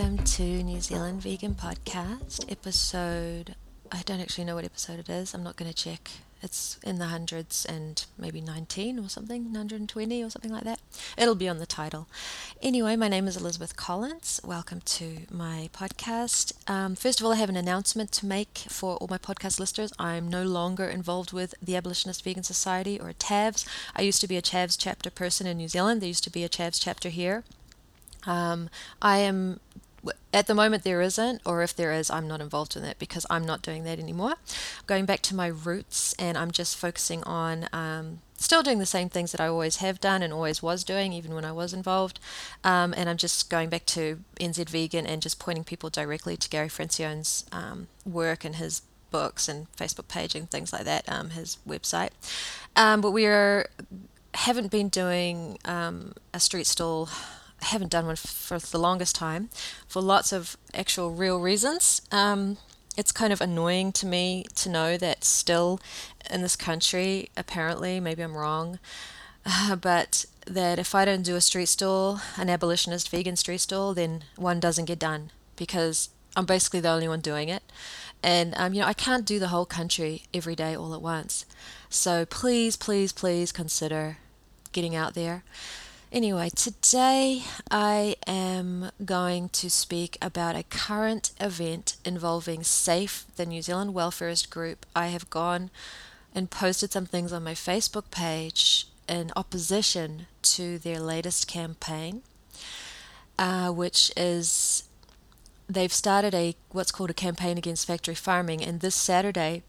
welcome to New Zealand Vegan Podcast episode. I don't actually know what episode it is. I'm not going to check. It's in the hundreds and maybe 19 or something, 120 or something like that. It'll be on the title. Anyway, my name is Elizabeth Collins. Welcome to my podcast. First of all, I have an announcement to make for all my podcast listeners. I'm no longer involved with the Abolitionist Vegan Society or TAVS. I used to be a TAVS chapter person in New Zealand. There used to be a TAVS chapter here. At the moment there isn't, or if there is, I'm not involved in it because I'm not doing that anymore. I'm going back to my roots, and I'm just focusing on still doing the same things that I always have done and always was doing, even when I was involved. And I'm just going back to NZ Vegan and just pointing people directly to Gary Francione's work and his books and Facebook page and things like that, his website. But we haven't been doing a street stall. I haven't done one for the longest time for lots of actual real reasons. It's kind of annoying to me to know that still in this country, apparently, maybe I'm wrong, but that if I don't do a street stall, an abolitionist vegan street stall, then one doesn't get done because I'm basically the only one doing it. And, I can't do the whole country every day all at once. So please, please, please consider getting out there. Anyway, today I am going to speak about a current event involving SAFE, the New Zealand welfarist group. I have gone and posted some things on my Facebook page in opposition to their latest campaign, which is they've started what's called a campaign against factory farming, and this Saturday,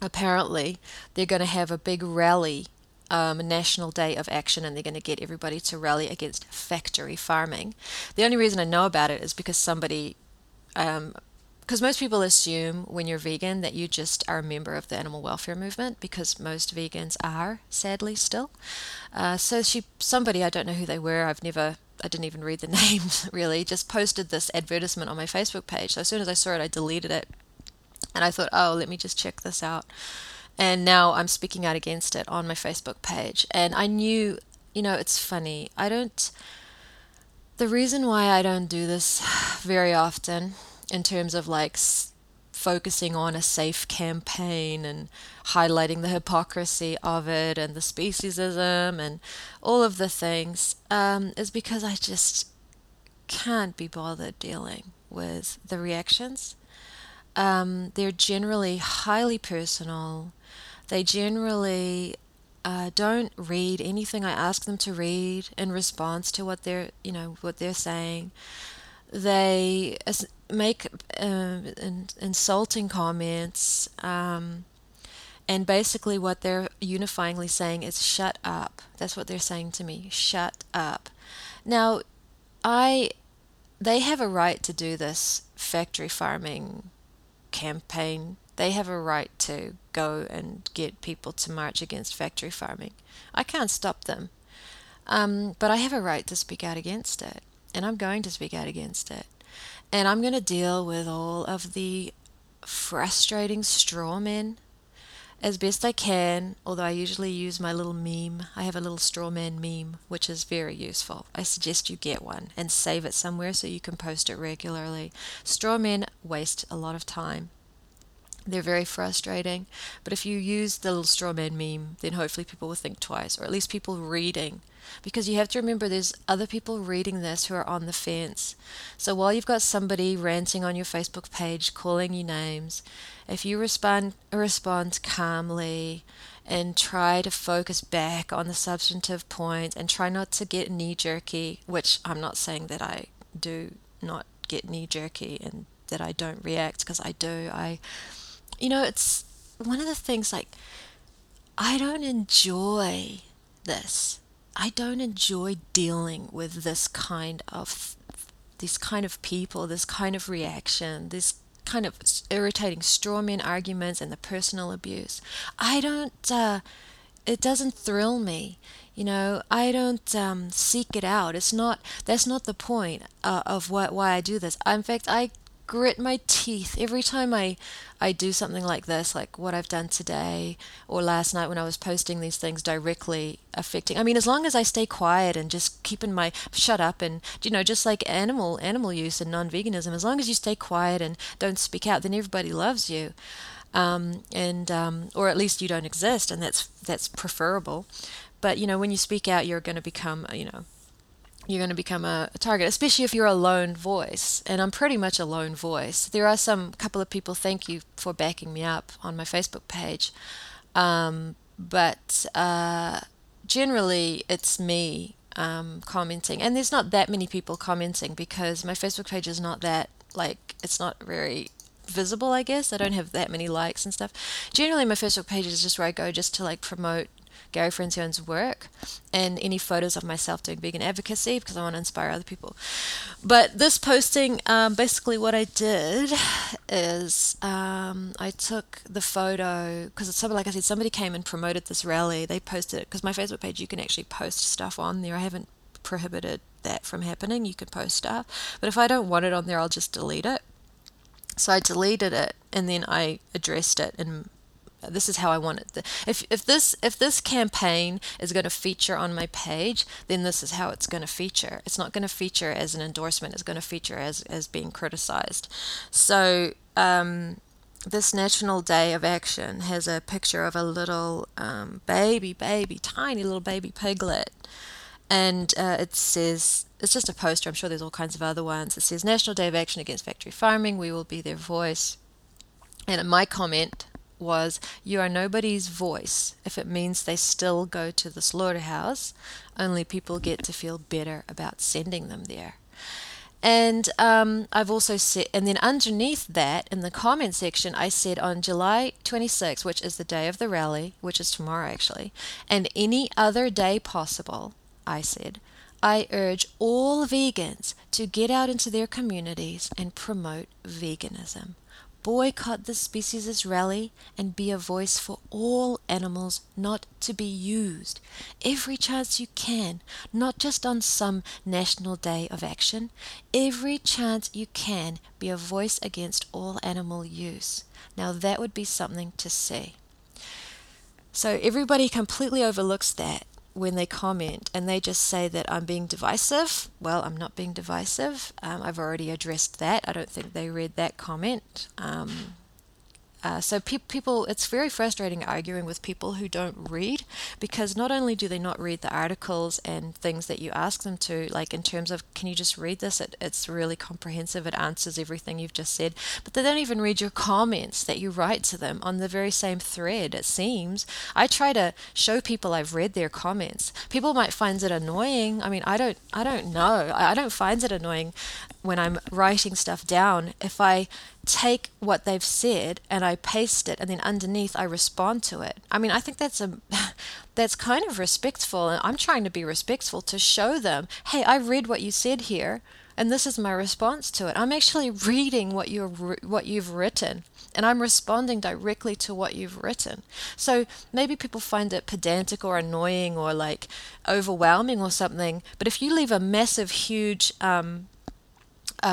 apparently, they're going to have a big rally, a national day of action, and they're going to get everybody to rally against factory farming. The only reason I know about it is because because most people assume when you're vegan that you just are a member of the animal welfare movement, because most vegans are, sadly, still. Somebody, I don't know who they were, I didn't even read the name really, just posted this advertisement on my Facebook page. So as soon as I saw it, I deleted it, and I thought, oh, let me just check this out. And now I'm speaking out against it on my Facebook page. And I knew, it's funny. The reason why I don't do this very often in terms of focusing on a SAFE campaign and highlighting the hypocrisy of it and the speciesism and all of the things is because I just can't be bothered dealing with the reactions. They're generally highly personal. They generally don't read anything I ask them to read in response to what they're, what they're saying. They make insulting comments, and basically what they're unifyingly saying is "shut up." That's what they're saying to me. Shut up. Now, they have a right to do this factory farming campaign. They have a right to go and get people to march against factory farming. I can't stop them. But I have a right to speak out against it. And I'm going to speak out against it. And I'm going to deal with all of the frustrating straw men as best I can, although I usually use my little meme. I have a little straw man meme, which is very useful. I suggest you get one and save it somewhere so you can post it regularly. Straw men waste a lot of time. They're very frustrating, but if you use the little straw man meme, then hopefully people will think twice, or at least people reading, because you have to remember there's other people reading this who are on the fence. So while you've got somebody ranting on your Facebook page, calling you names, if you respond calmly and try to focus back on the substantive points and try not to get knee-jerky, which I'm not saying that I do not get knee-jerky and that I don't react, because I do. It's one of the things, I don't enjoy this. I don't enjoy dealing with these kind of people, this kind of reaction, this kind of irritating straw man arguments and the personal abuse. It doesn't thrill me. I don't seek it out. That's not the point of why I do this. In fact, I grit my teeth every time I do something like this, like what I've done today or last night when I was posting these things directly affecting. I mean, as long as I stay quiet and just keeping my shut up and, you know, just like animal use and non-veganism, as long as you stay quiet and don't speak out, then everybody loves you. Or at least you don't exist, and that's preferable. But, you know, when you speak out, you're going to become, you know, you're going to become a target, especially if you're a lone voice. And I'm pretty much a lone voice. There are some couple of people, thank you for backing me up on my Facebook page. But generally it's me commenting. And there's not that many people commenting because my Facebook page is not that, like, it's not very visible, I guess. I don't have that many likes and stuff. Generally my Facebook page is just where I go just to, like, promote Gary Frenzion's work and any photos of myself doing vegan advocacy because I want to inspire other people. But this posting, basically what I did is I took the photo because it's something, like I said, somebody came and promoted this rally. They posted it because my Facebook page, you can actually post stuff on there. I haven't prohibited that from happening. You can post stuff. But if I don't want it on there, I'll just delete it. So I deleted it and then I addressed it and this is how I want it. If this campaign is going to feature on my page, then this is how it's going to feature. It's not going to feature as an endorsement. It's going to feature as being criticized. So this National Day of Action has a picture of a little tiny little baby piglet. And it says, it's just a poster. I'm sure there's all kinds of other ones. It says, National Day of Action Against Factory Farming. We will be their voice. And my comment was, you are nobody's voice if it means they still go to the slaughterhouse. Only people get to feel better about sending them there. And I've also said, and then underneath that, in the comment section, I said on July 26th, which is the day of the rally, which is tomorrow actually, and any other day possible, I said, I urge all vegans to get out into their communities and promote veganism. Boycott this species' rally and be a voice for all animals not to be used. Every chance you can, not just on some National Day of Action. Every chance you can, be a voice against all animal use. Now that would be something to see. So everybody completely overlooks that when they comment and they just say that I'm being divisive. Well, I'm not being divisive. I've already addressed that. I don't think they read that comment. So people, it's very frustrating arguing with people who don't read, because not only do they not read the articles and things that you ask them to, like in terms of, can you just read this? It's really comprehensive. It answers everything you've just said, but they don't even read your comments that you write to them on the very same thread, it seems. I try to show people I've read their comments. People might find it annoying. I mean, I don't know. I don't find it annoying when I'm writing stuff down. If I take what they've said and I paste it and then underneath I respond to it, I mean, I think that's kind of respectful, and I'm trying to be respectful to show them, hey, I read what you said here and this is my response to it. I'm actually reading what you've written and I'm responding directly to what you've written. So maybe people find it pedantic or annoying or like overwhelming or something, but if you leave a massive huge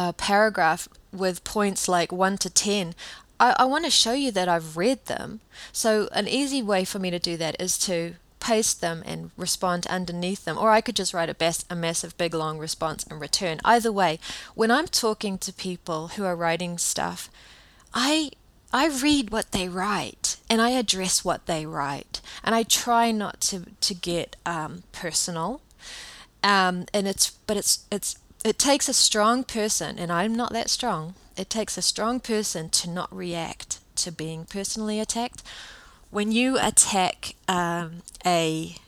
paragraph with points like 1 to 10, I want to show you that I've read them. So an easy way for me to do that is to paste them and respond underneath them, or I could just write a massive big long response and return. Either way, when I'm talking to people who are writing stuff, I read what they write and I address what they write, and I try not to get personal. It takes a strong person, and I'm not that strong. It takes a strong person to not react to being personally attacked. When you attack an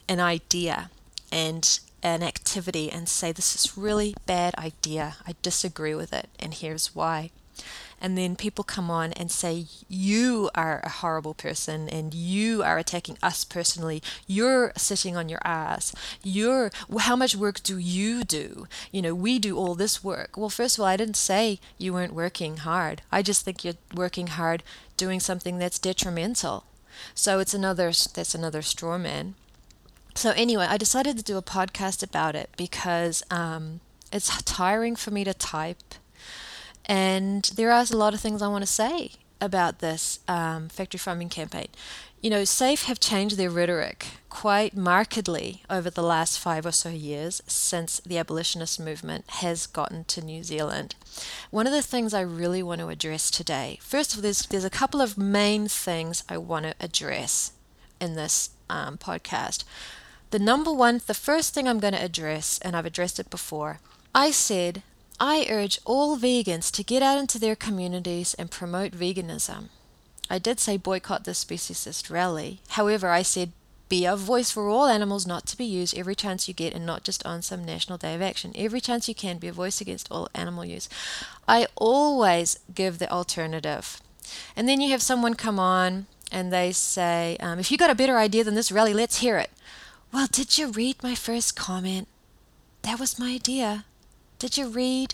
idea and an activity and say, this is really bad idea, I disagree with it, and here's why. And then people come on and say, you are a horrible person and you are attacking us personally. You're sitting on your ass. How much work do you do? You know, we do all this work. Well, first of all, I didn't say you weren't working hard. I just think you're working hard doing something that's detrimental. So that's another straw man. So anyway, I decided to do a podcast about it because it's tiring for me to type. And there are a lot of things I want to say about this factory farming campaign. You know, SAFE have changed their rhetoric quite markedly over the last 5 or so years since the abolitionist movement has gotten to New Zealand. One of the things I really want to address today, first of all, there's a couple of main things I want to address in this podcast. The first thing I'm going to address, and I've addressed it before, I said, I urge all vegans to get out into their communities and promote veganism. I did say boycott this speciesist rally. However, I said be a voice for all animals not to be used every chance you get, and not just on some national day of action. Every chance you can, be a voice against all animal use. I always give the alternative. And then you have someone come on and they say, if you got a better idea than this rally, let's hear it. Well, did you read my first comment? That was my idea. Did you read?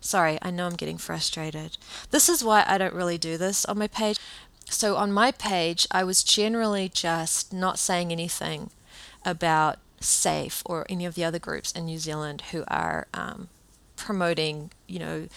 Sorry, I know I'm getting frustrated. This is why I don't really do this on my page. So on my page, I was generally just not saying anything about SAFE or any of the other groups in New Zealand who are promoting, you know,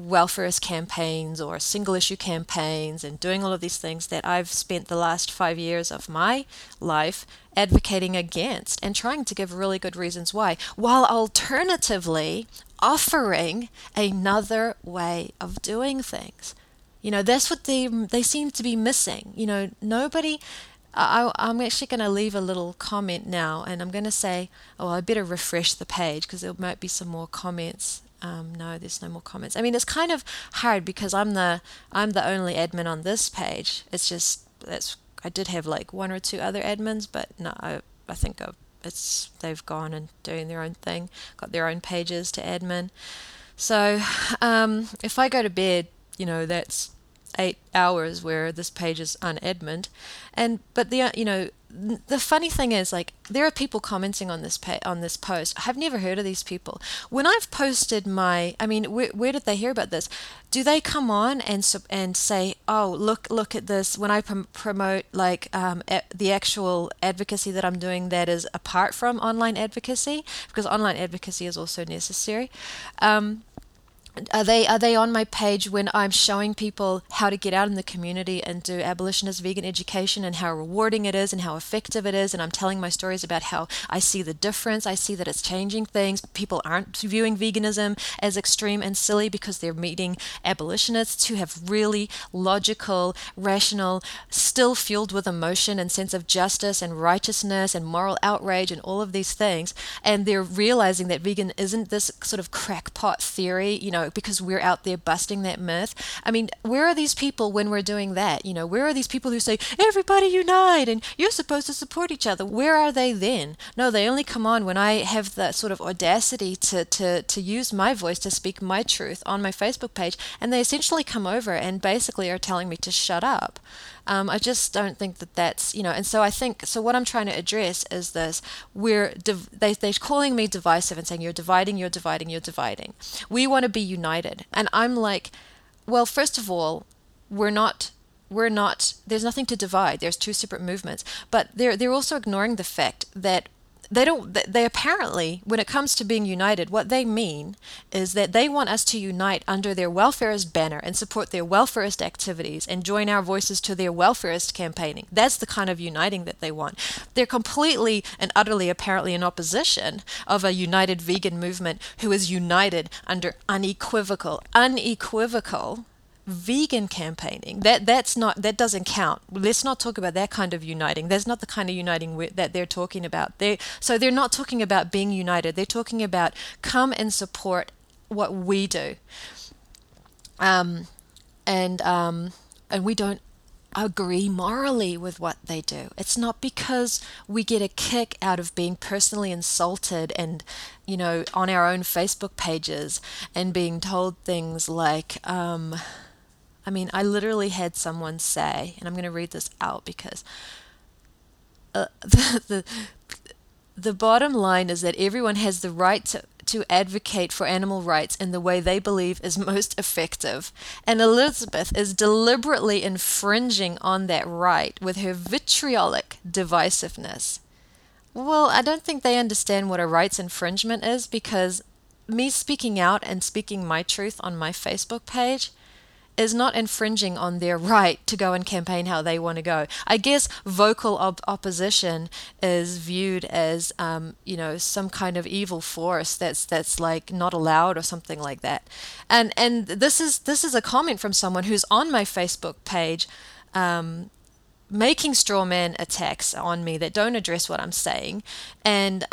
welfarist campaigns or single issue campaigns and doing all of these things that I've spent the last 5 years of my life advocating against and trying to give really good reasons why, while alternatively offering another way of doing things. You know, that's what they seem to be missing. You know, nobody... I'm actually going to leave a little comment now, and I'm going to say, oh, I better refresh the page because there might be some more comments. No, there's no more comments. I mean, it's kind of hard because I'm the only admin on this page. It's just I did have like 1 or 2 other admins, but no, I think they've gone and doing their own thing, got their own pages to admin. So if I go to bed, you know, that's 8 hours where this page is unadmined, but the funny thing is, like, there are people commenting on this post. I've never heard of these people. When I've posted where did they hear about this? Do they come on and say, oh, look at this? When I promote like the actual advocacy that I'm doing that is apart from online advocacy, because online advocacy is also necessary. Are they on my page when I'm showing people how to get out in the community and do abolitionist vegan education and how rewarding it is and how effective it is, and I'm telling my stories about how I see the difference, I see that it's changing things, people aren't viewing veganism as extreme and silly because they're meeting abolitionists who have really logical, rational, still fueled with emotion and sense of justice and righteousness and moral outrage and all of these things, and they're realizing that vegan isn't this sort of crackpot theory, you know, because we're out there busting that myth. I mean, where are these people when we're doing that? You know, where are these people who say, everybody unite and you're supposed to support each other? Where are they then? No, they only come on when I have the sort of audacity to use my voice to speak my truth on my Facebook page, and they essentially come over and basically are telling me to shut up. I just don't think that that's, you know, and so I think, so what I'm trying to address is this, they're calling me divisive and saying, you're dividing. We want to be united. And I'm like, well, first of all, we're not, there's nothing to divide. There's two separate movements, but they're also ignoring the fact that they apparently, when it comes to being united, what they mean is that they want us to unite under their welfarist banner and support their welfarist activities and join our voices to their welfarist campaigning. That's the kind of uniting that they want. They're completely and utterly apparently in opposition of a united vegan movement who is united under unequivocal vegan campaigning. That doesn't count. Let's not talk about that kind of uniting. That's not the kind of uniting that they're talking about. So they're not talking about being united. They're talking about come and support what we do. And we don't agree morally with what they do. It's not because we get a kick out of being personally insulted and, you know, on our own Facebook pages and being told things like, I literally had someone say, and I'm going to read this out because the bottom line is that everyone has the right to advocate for animal rights in the way they believe is most effective. And Elizabeth is deliberately infringing on that right with her vitriolic divisiveness. Well, I don't think they understand what a rights infringement is, because me speaking out and speaking my truth on my Facebook page is not infringing on their right to go and campaign how they want to go. I guess vocal opposition is viewed as, some kind of evil force that's like not allowed or something like that. And this is a comment from someone who's on my Facebook page, making straw man attacks on me that don't address what I'm saying, and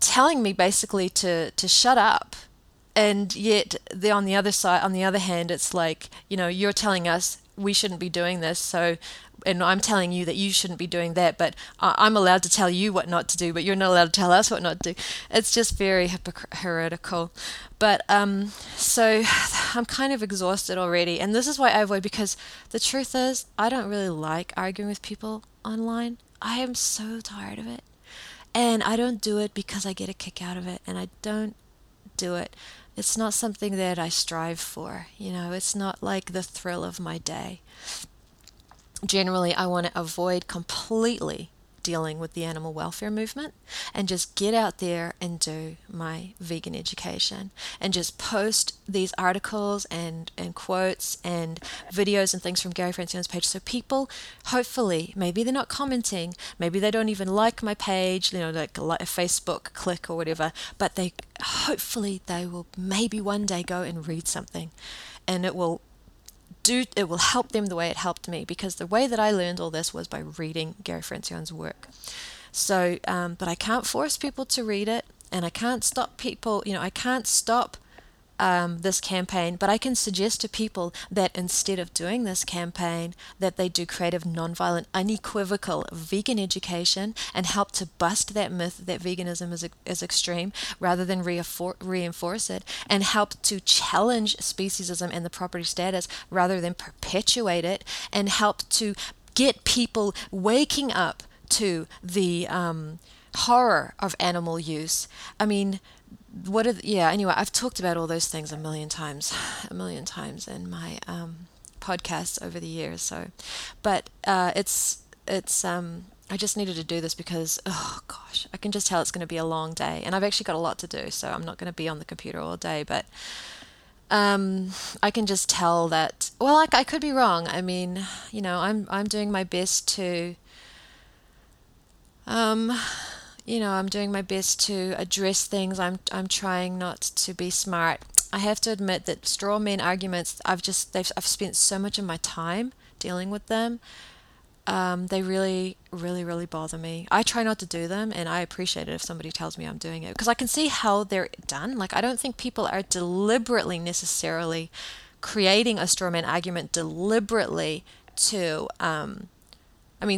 telling me basically to shut up. And yet, on the other side, on the other hand, it's like, you're telling us we shouldn't be doing this. So, and I'm telling you that you shouldn't be doing that. But I'm allowed to tell you what not to do, but you're not allowed to tell us what not to do. It's just very heretical. But so I'm kind of exhausted already. And this is why I avoid, because the truth is, I don't really like arguing with people online. I am so tired of it. And I don't do it because I get a kick out of it. And I don't do it. It's not something that I strive for, it's not like the thrill of my day. Generally, I want to avoid completely dealing with the animal welfare movement and just get out there and do my vegan education and just post these articles and quotes and videos and things from Gary Francion's page. So people, hopefully, maybe they're not commenting, maybe they don't even like my page, like a Facebook click or whatever, but they hopefully they will maybe one day go and read something, and it will help them the way it helped me, because the way that I learned all this was by reading Gary Francion's work. So, but I can't force people to read it, and I can't stop people, I can't stop this campaign, but I can suggest to people that instead of doing this campaign, that they do creative, nonviolent, unequivocal vegan education and help to bust that myth that veganism is extreme, rather than reinforce it, and help to challenge speciesism and the property status rather than perpetuate it, and help to get people waking up to the horror of animal use. I mean, anyway, I've talked about all those things a million times in my podcasts over the years. So, but it's I just needed to do this because, oh gosh, I can just tell it's going to be a long day, and I've actually got a lot to do, so I'm not going to be on the computer all day, but I can just tell that, well, I could be wrong. I mean, I'm doing my best to I'm doing my best to address things. I'm trying not to be smart. I have to admit that straw man arguments, I've spent so much of my time dealing with them. They really, really, really bother me. I try not to do them, and I appreciate it if somebody tells me I'm doing it, because I can see how they're done. Like, I don't think people are deliberately necessarily creating a straw man argument deliberately to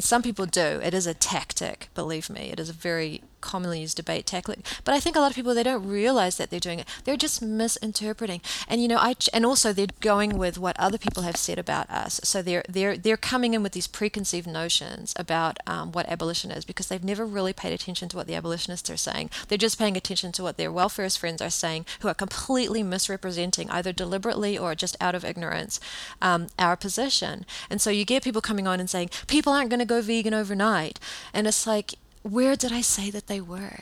some people do. It is a tactic, believe me. It is a very commonly used debate tactic. But I think a lot of people, they don't realize that they're doing it. They're just misinterpreting. And and also they're going with what other people have said about us. So they're coming in with these preconceived notions about what abolition is, because they've never really paid attention to what the abolitionists are saying. They're just paying attention to what their welfarist friends are saying, who are completely misrepresenting, either deliberately or just out of ignorance, our position. And so you get people coming on and saying, people aren't going to go vegan overnight. And it's like, where did I say that they were?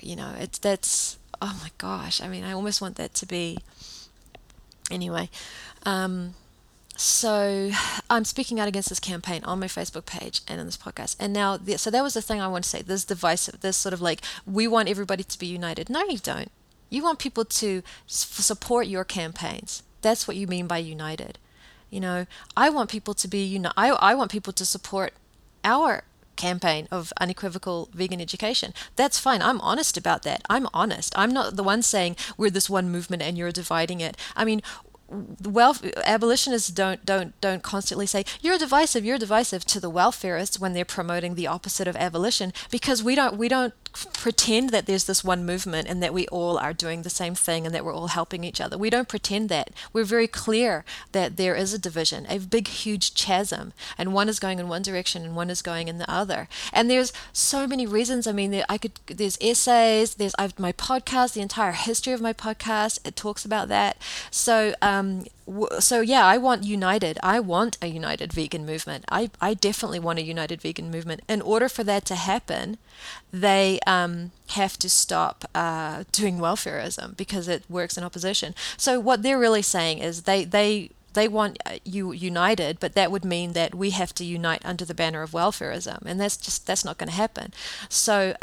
Oh my gosh. I mean, I almost want that to be, anyway. So I'm speaking out against this campaign on my Facebook page and in this podcast. And now, so that was the thing I want to say. This divisive, this sort of like, we want everybody to be united. No, you don't. You want people to support your campaigns. That's what you mean by united. I want people to be united. I want people to support our campaign of unequivocal vegan education. That's fine. I'm honest about that. I'm honest. I'm not the one saying we're this one movement and you're dividing it. I mean, abolitionists don't constantly say you're divisive to the welfarists when they're promoting the opposite of abolition, because we don't pretend that there's this one movement and that we all are doing the same thing and that we're all helping each other. We don't pretend that. We're very clear that there is a division, a big huge chasm, and one is going in one direction and one is going in the other. And there's so many reasons. I mean, there's essays, there's my podcast, the entire history of my podcast, it talks about that. So So yeah, I want a united vegan movement. I definitely want a united vegan movement. In order for that to happen, they have to stop doing welfareism because it works in opposition. So what they're really saying is they want you united, but that would mean that we have to unite under the banner of welfareism, and that's not going to happen. So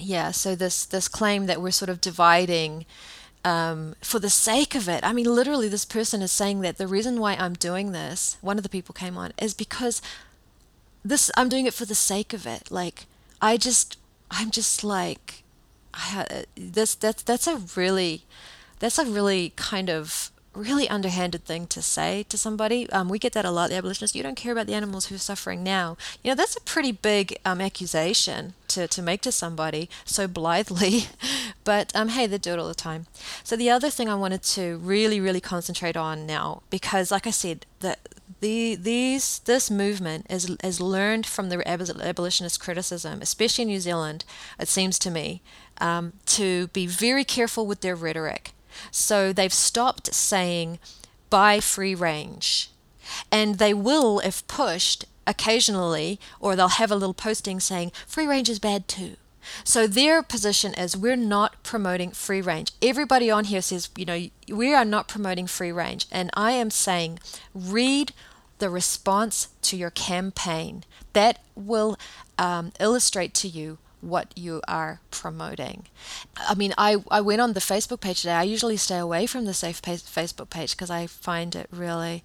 yeah, so this claim that we're sort of dividing for the sake of it. I mean, literally, this person is saying that the reason why I'm doing this, one of the people came on, is because I'm doing it for the sake of it. Like, that's a really kind of really underhanded thing to say to somebody. We get that a lot, the abolitionists. You don't care about the animals who are suffering now. You know, that's a pretty big accusation to make to somebody so blithely. But hey, they do it all the time. So the other thing I wanted to really, really concentrate on now, because like I said, this movement is learned from the abolitionist criticism, especially in New Zealand, it seems to me, to be very careful with their rhetoric. So they've stopped saying buy free range, and they will, if pushed occasionally, or they'll have a little posting saying free range is bad too. So their position is, we're not promoting free range. Everybody on here says, you know, we are not promoting free range. And I am saying, read the response to your campaign. That will illustrate to you what you are promoting. I mean, I went on the Facebook page today. I usually stay away from the SAFE Facebook page because I find it really,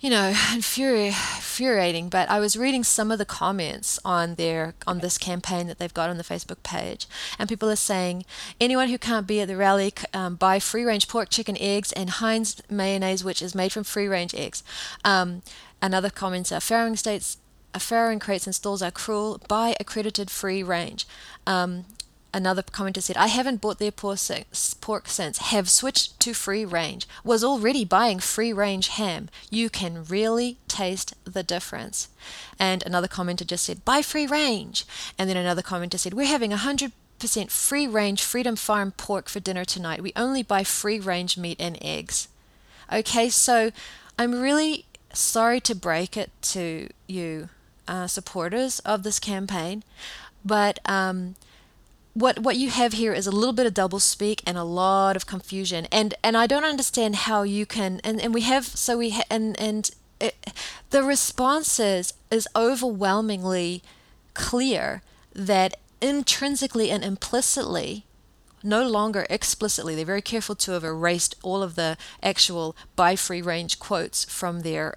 you know, infuriating. But I was reading some of the comments on this campaign that they've got on the Facebook page, and people are saying, anyone who can't be at the rally, buy free-range pork, chicken, eggs, and Heinz mayonnaise, which is made from free-range eggs. Another commenter, farrowing states, farrowing crates and stalls are cruel. Buy accredited free range. Another commenter said, I haven't bought their pork since. Have switched to free range. Was already buying free range ham. You can really taste the difference. And another commenter just said, buy free range. And then another commenter said, we're having 100% free range Freedom Farm pork for dinner tonight. We only buy free range meat and eggs. Okay, so I'm really sorry to break it to you, supporters of this campaign, but what you have here is a little bit of doublespeak and a lot of confusion, and I don't understand how you can, and we have, so we ha- and it, the responses is overwhelmingly clear that intrinsically and implicitly, no longer explicitly, they're very careful to have erased all of the actual buy free range quotes from their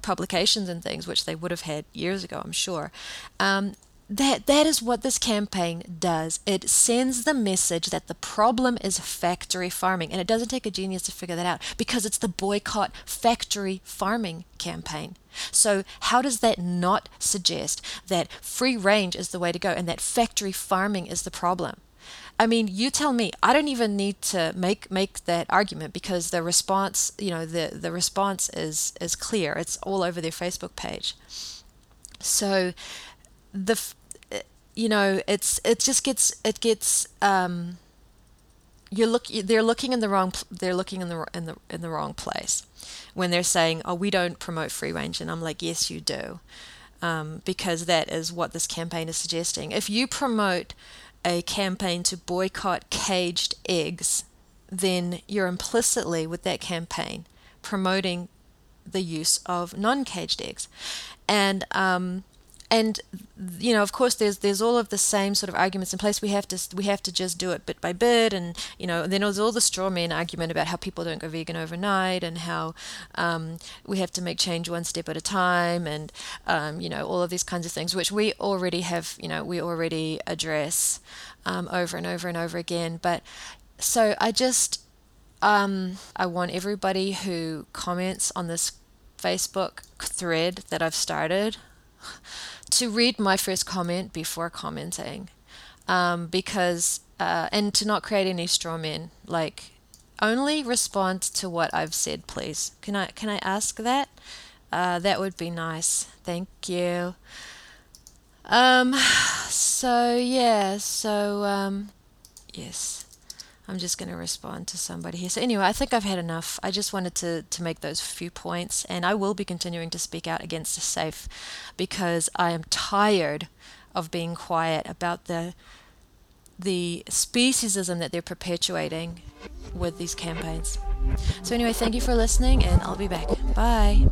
publications and things, which they would have had years ago, I'm sure. That is what this campaign does. It sends the message that the problem is factory farming, and it doesn't take a genius to figure that out, because it's the boycott factory farming campaign. So how does that not suggest that free range is the way to go and that factory farming is the problem? I mean, you tell me. I don't even need to make that argument, because the response, you know, the response is clear. It's all over their Facebook page. So, you know, it just gets. They're looking in the wrong place when they're saying, oh, we don't promote free range, and I'm like, yes, you do, because that is what this campaign is suggesting. If you promote a campaign to boycott caged eggs, then you're implicitly with that campaign promoting the use of non-caged eggs, and you know, of course, there's all of the same sort of arguments in place. We have to just do it bit by bit, and you know, then there's all the straw man argument about how people don't go vegan overnight, and how we have to make change one step at a time, and you know, all of these kinds of things, which we already have, you know, we already address over and over and over again. But so I just I want everybody who comments on this Facebook thread that I've started to read my first comment before commenting, because and to not create any straw men. Like, only respond to what I've said, please. Can I ask that? That would be nice. Thank you. So yeah. So yes. I'm just going to respond to somebody here. So anyway, I think I've had enough. I just wanted to make those few points, and I will be continuing to speak out against the SAFE because I am tired of being quiet about the speciesism that they're perpetuating with these campaigns. So anyway, thank you for listening, and I'll be back. Bye.